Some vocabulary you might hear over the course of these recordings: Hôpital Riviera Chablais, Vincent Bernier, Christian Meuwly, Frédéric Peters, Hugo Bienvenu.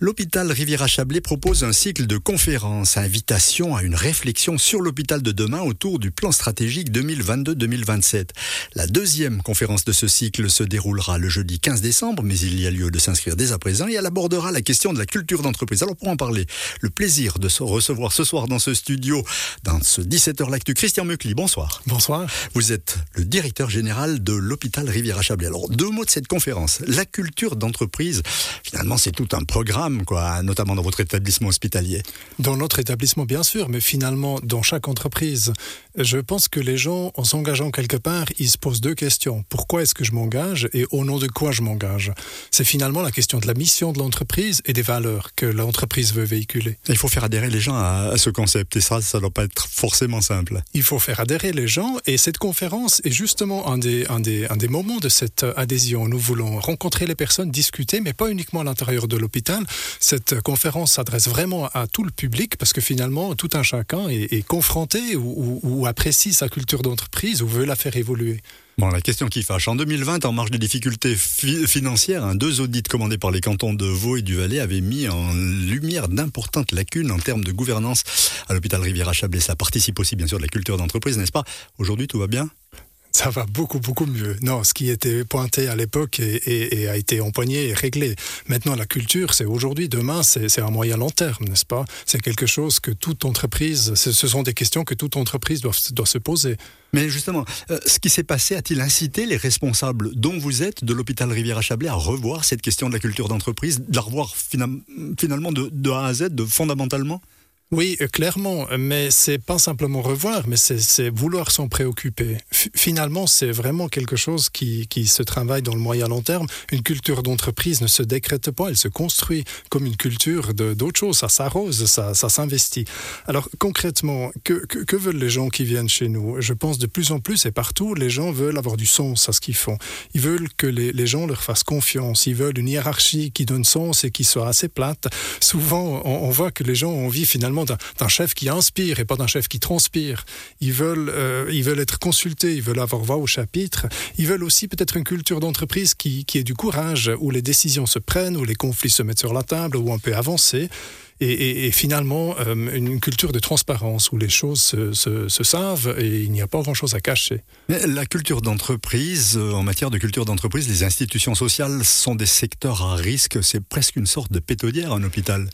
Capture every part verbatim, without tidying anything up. L'hôpital Riviera Chablais propose un cycle de conférences, invitation à une réflexion sur l'hôpital de demain autour du plan stratégique deux mille vingt-deux deux mille vingt-sept. La deuxième conférence de ce cycle se déroulera le jeudi quinze décembre, mais il y a lieu de s'inscrire dès à présent et elle abordera la question de la culture d'entreprise. Alors pour en parler, le plaisir de se recevoir ce soir dans ce studio, dans ce dix-sept heures l'actu, Christian Meuwly, bonsoir. Bonsoir. Vous êtes le directeur général de l'hôpital Riviera Chablais. Alors deux mots de cette conférence, la culture d'entreprise, finalement c'est tout un programme. Quoi, notamment dans votre établissement hospitalier. Dans notre établissement, bien sûr, mais finalement, dans chaque entreprise, je pense que les gens, en s'engageant quelque part, ils se posent deux questions. Pourquoi est-ce que je m'engage et au nom de quoi je m'engage ? C'est finalement la question de la mission de l'entreprise et des valeurs que l'entreprise veut véhiculer. Il faut faire adhérer les gens à, à ce concept et ça, ça ne doit pas être forcément simple. Il faut faire adhérer les gens et cette conférence est justement un des, un des, un des moments de cette adhésion. Nous voulons rencontrer les personnes, discuter, mais pas uniquement à l'intérieur de l'hôpital. Cette conférence s'adresse vraiment à tout le public parce que finalement, tout un chacun est, est confronté ou, ou, ou apprécie sa culture d'entreprise ou veut la faire évoluer. Bon, la question qui fâche. En deux mille vingt, en marge des difficultés fi- financières, hein, deux audits commandés par les cantons de Vaud et du Valais avaient mis en lumière d'importantes lacunes en termes de gouvernance à l'hôpital Riviera Chablais. Ça participe aussi bien sûr de la culture d'entreprise, n'est-ce pas ? Aujourd'hui, tout va bien ? Ça va beaucoup, beaucoup mieux. Non, ce qui était pointé à l'époque et, et, et a été empoigné et réglé. Maintenant, la culture, c'est aujourd'hui, demain, c'est, c'est un moyen long terme, n'est-ce pas ? C'est quelque chose que toute entreprise, ce sont des questions que toute entreprise doit, doit se poser. Mais justement, euh, ce qui s'est passé a-t-il incité les responsables dont vous êtes de l'hôpital Riviera Chablais à revoir cette question de la culture d'entreprise, de la revoir fina- finalement de, de A à Z, de fondamentalement ? Oui, clairement, mais c'est pas simplement revoir, mais c'est, c'est vouloir s'en préoccuper. F- finalement, c'est vraiment quelque chose qui, qui se travaille dans le moyen long terme. Une culture d'entreprise ne se décrète pas, elle se construit comme une culture de, d'autre chose, ça s'arrose, ça, ça s'investit. Alors concrètement, que, que, que veulent les gens qui viennent chez nous ? Je pense de plus en plus et partout, les gens veulent avoir du sens à ce qu'ils font. Ils veulent que les, les gens leur fassent confiance, ils veulent une hiérarchie qui donne sens et qui soit assez plate. Souvent, on, on voit que les gens ont envie finalement D'un, d'un chef qui inspire et pas d'un chef qui transpire. Ils veulent, euh, ils veulent être consultés, ils veulent avoir voix au chapitre. Ils veulent aussi peut-être une culture d'entreprise qui, qui ait du courage, où les décisions se prennent, où les conflits se mettent sur la table, où on peut avancer. Et, et, et finalement, euh, une culture de transparence où les choses se, se, se savent et il n'y a pas grand-chose à cacher. La culture d'entreprise, en matière de culture d'entreprise, les institutions sociales sont des secteurs à risque. C'est presque une sorte de pétaudière, un hôpital.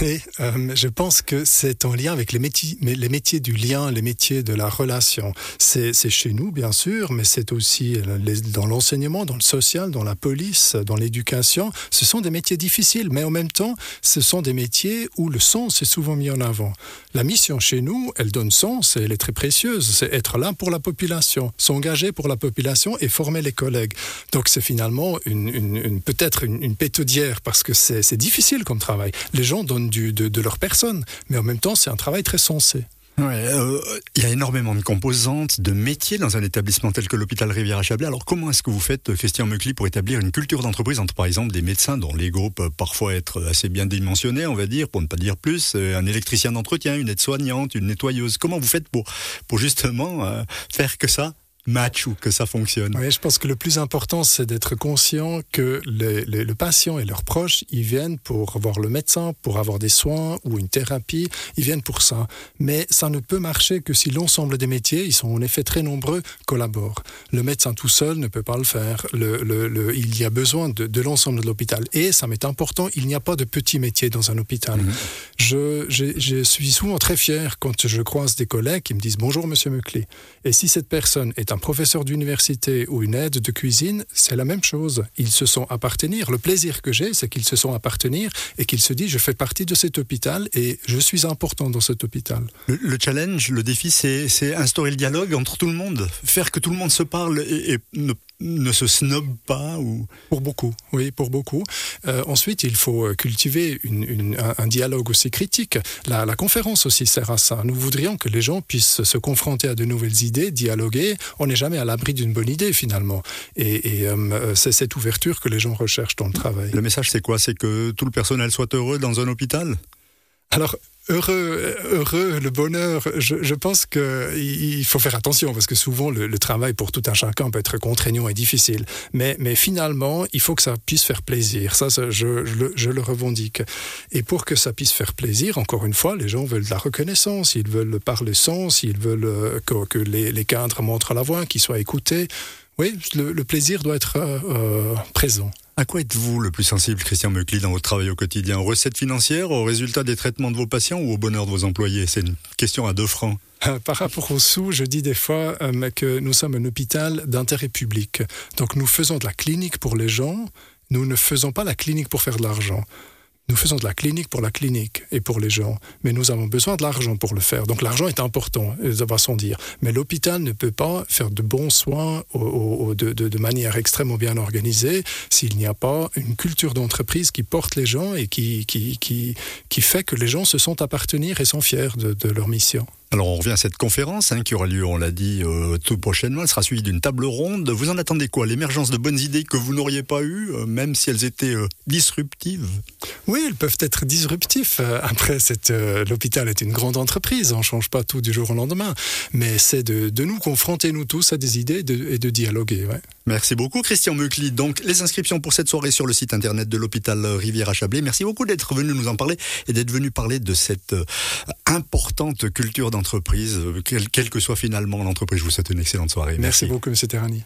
Oui, euh, je pense que c'est en lien avec les métiers, les métiers du lien, les métiers de la relation. C'est, c'est chez nous, bien sûr, mais c'est aussi les, dans l'enseignement, dans le social, dans la police, dans l'éducation. Ce sont des métiers difficiles, mais en même temps, ce sont des métiers où le sens est souvent mis en avant. La mission chez nous, elle donne sens et elle est très précieuse. C'est être là pour la population, s'engager pour la population et former les collègues. Donc c'est finalement une, une, une, peut-être une, une pétaudière parce que c'est, c'est difficile comme travail. Les gens Du, de, de leur personne, mais en même temps c'est un travail très sensé. Ouais, euh, il y a énormément de composantes, de métiers dans un établissement tel que l'hôpital Riviera Chablais. Alors comment est-ce que vous faites, Christian Meuwly, pour établir une culture d'entreprise entre par exemple des médecins dont l'ego peut parfois être assez bien dimensionné, on va dire, pour ne pas dire plus, un électricien d'entretien, une aide-soignante, une nettoyeuse. Comment vous faites pour, pour justement euh, faire que ça match ou que ça fonctionne? Oui, je pense que le plus important, c'est d'être conscient que les, les, le patient et leurs proches, ils viennent pour voir le médecin, pour avoir des soins ou une thérapie, ils viennent pour ça. Mais ça ne peut marcher que si l'ensemble des métiers, ils sont en effet très nombreux, collaborent. Le médecin tout seul ne peut pas le faire. Le, le, le, il y a besoin de, de l'ensemble de l'hôpital. Et ça m'est important, il n'y a pas de petits métiers dans un hôpital. Mmh. Je, je, je suis souvent très fier quand je croise des collègues qui me disent « Bonjour, monsieur Meuwly ». Et si cette personne est un professeur d'université ou une aide de cuisine, c'est la même chose. Ils se sentent appartenir. Le plaisir que j'ai, c'est qu'ils se sentent appartenir et qu'ils se disent, je fais partie de cet hôpital et je suis important dans cet hôpital. Le, le challenge, le défi, c'est, c'est instaurer le dialogue entre tout le monde, faire que tout le monde se parle et, et ne pas ne se snob pas ou... Pour beaucoup, oui, pour beaucoup. Euh, ensuite, il faut cultiver une, une, un dialogue aussi critique. La, la conférence aussi sert à ça. Nous voudrions que les gens puissent se confronter à de nouvelles idées, dialoguer. On n'est jamais à l'abri d'une bonne idée, finalement. Et, et euh, c'est cette ouverture que les gens recherchent dans le travail. Le message, c'est quoi ? C'est que tout le personnel soit heureux dans un hôpital ? Alors, heureux, heureux, le bonheur, je, je pense qu'il faut faire attention, parce que souvent le, le travail pour tout un chacun peut être contraignant et difficile, mais, mais finalement il faut que ça puisse faire plaisir, ça, ça je, je, je le revendique, et pour que ça puisse faire plaisir, encore une fois, les gens veulent de la reconnaissance, ils veulent par le sens, ils veulent que, que les, les cadres montrent la voie, qu'ils soient écoutés. Oui, le, le plaisir doit être euh, présent. À quoi êtes-vous le plus sensible, Christian Meuwly, dans votre travail au quotidien? Aux recettes financières, aux résultats des traitements de vos patients ou au bonheur de vos employés? C'est une question à deux francs. Par rapport aux sous, je dis des fois euh, que nous sommes un hôpital d'intérêt public. Donc nous faisons de la clinique pour les gens, nous ne faisons pas la clinique pour faire de l'argent. Nous faisons de la clinique pour la clinique et pour les gens, mais nous avons besoin de l'argent pour le faire. Donc l'argent est important, ça va sans dire. Mais l'hôpital ne peut pas faire de bons soins au, au, de, de, de manière extrêmement bien organisée s'il n'y a pas une culture d'entreprise qui porte les gens et qui, qui, qui, qui fait que les gens se sentent appartenir et sont fiers de, de leur mission. Alors on revient à cette conférence hein, qui aura lieu, on l'a dit, euh, tout prochainement. Elle sera suivie d'une table ronde. Vous en attendez quoi? L'émergence de bonnes idées que vous n'auriez pas eues, euh, même si elles étaient euh, disruptives? Oui, elles peuvent être disruptives. Après, cette, euh, l'hôpital est une grande entreprise, on ne change pas tout du jour au lendemain. Mais c'est de, de nous confronter, nous tous, à des idées de, et de dialoguer. Ouais. Merci beaucoup, Christian Meuwly. Donc, les inscriptions pour cette soirée sur le site internet de l'hôpital Riviera Chablais. Merci beaucoup d'être venu nous en parler et d'être venu parler de cette euh, importante culture d'entreprise, quelle que soit finalement l'entreprise. Je vous souhaite une excellente soirée. Merci, Merci beaucoup, M. Terrani.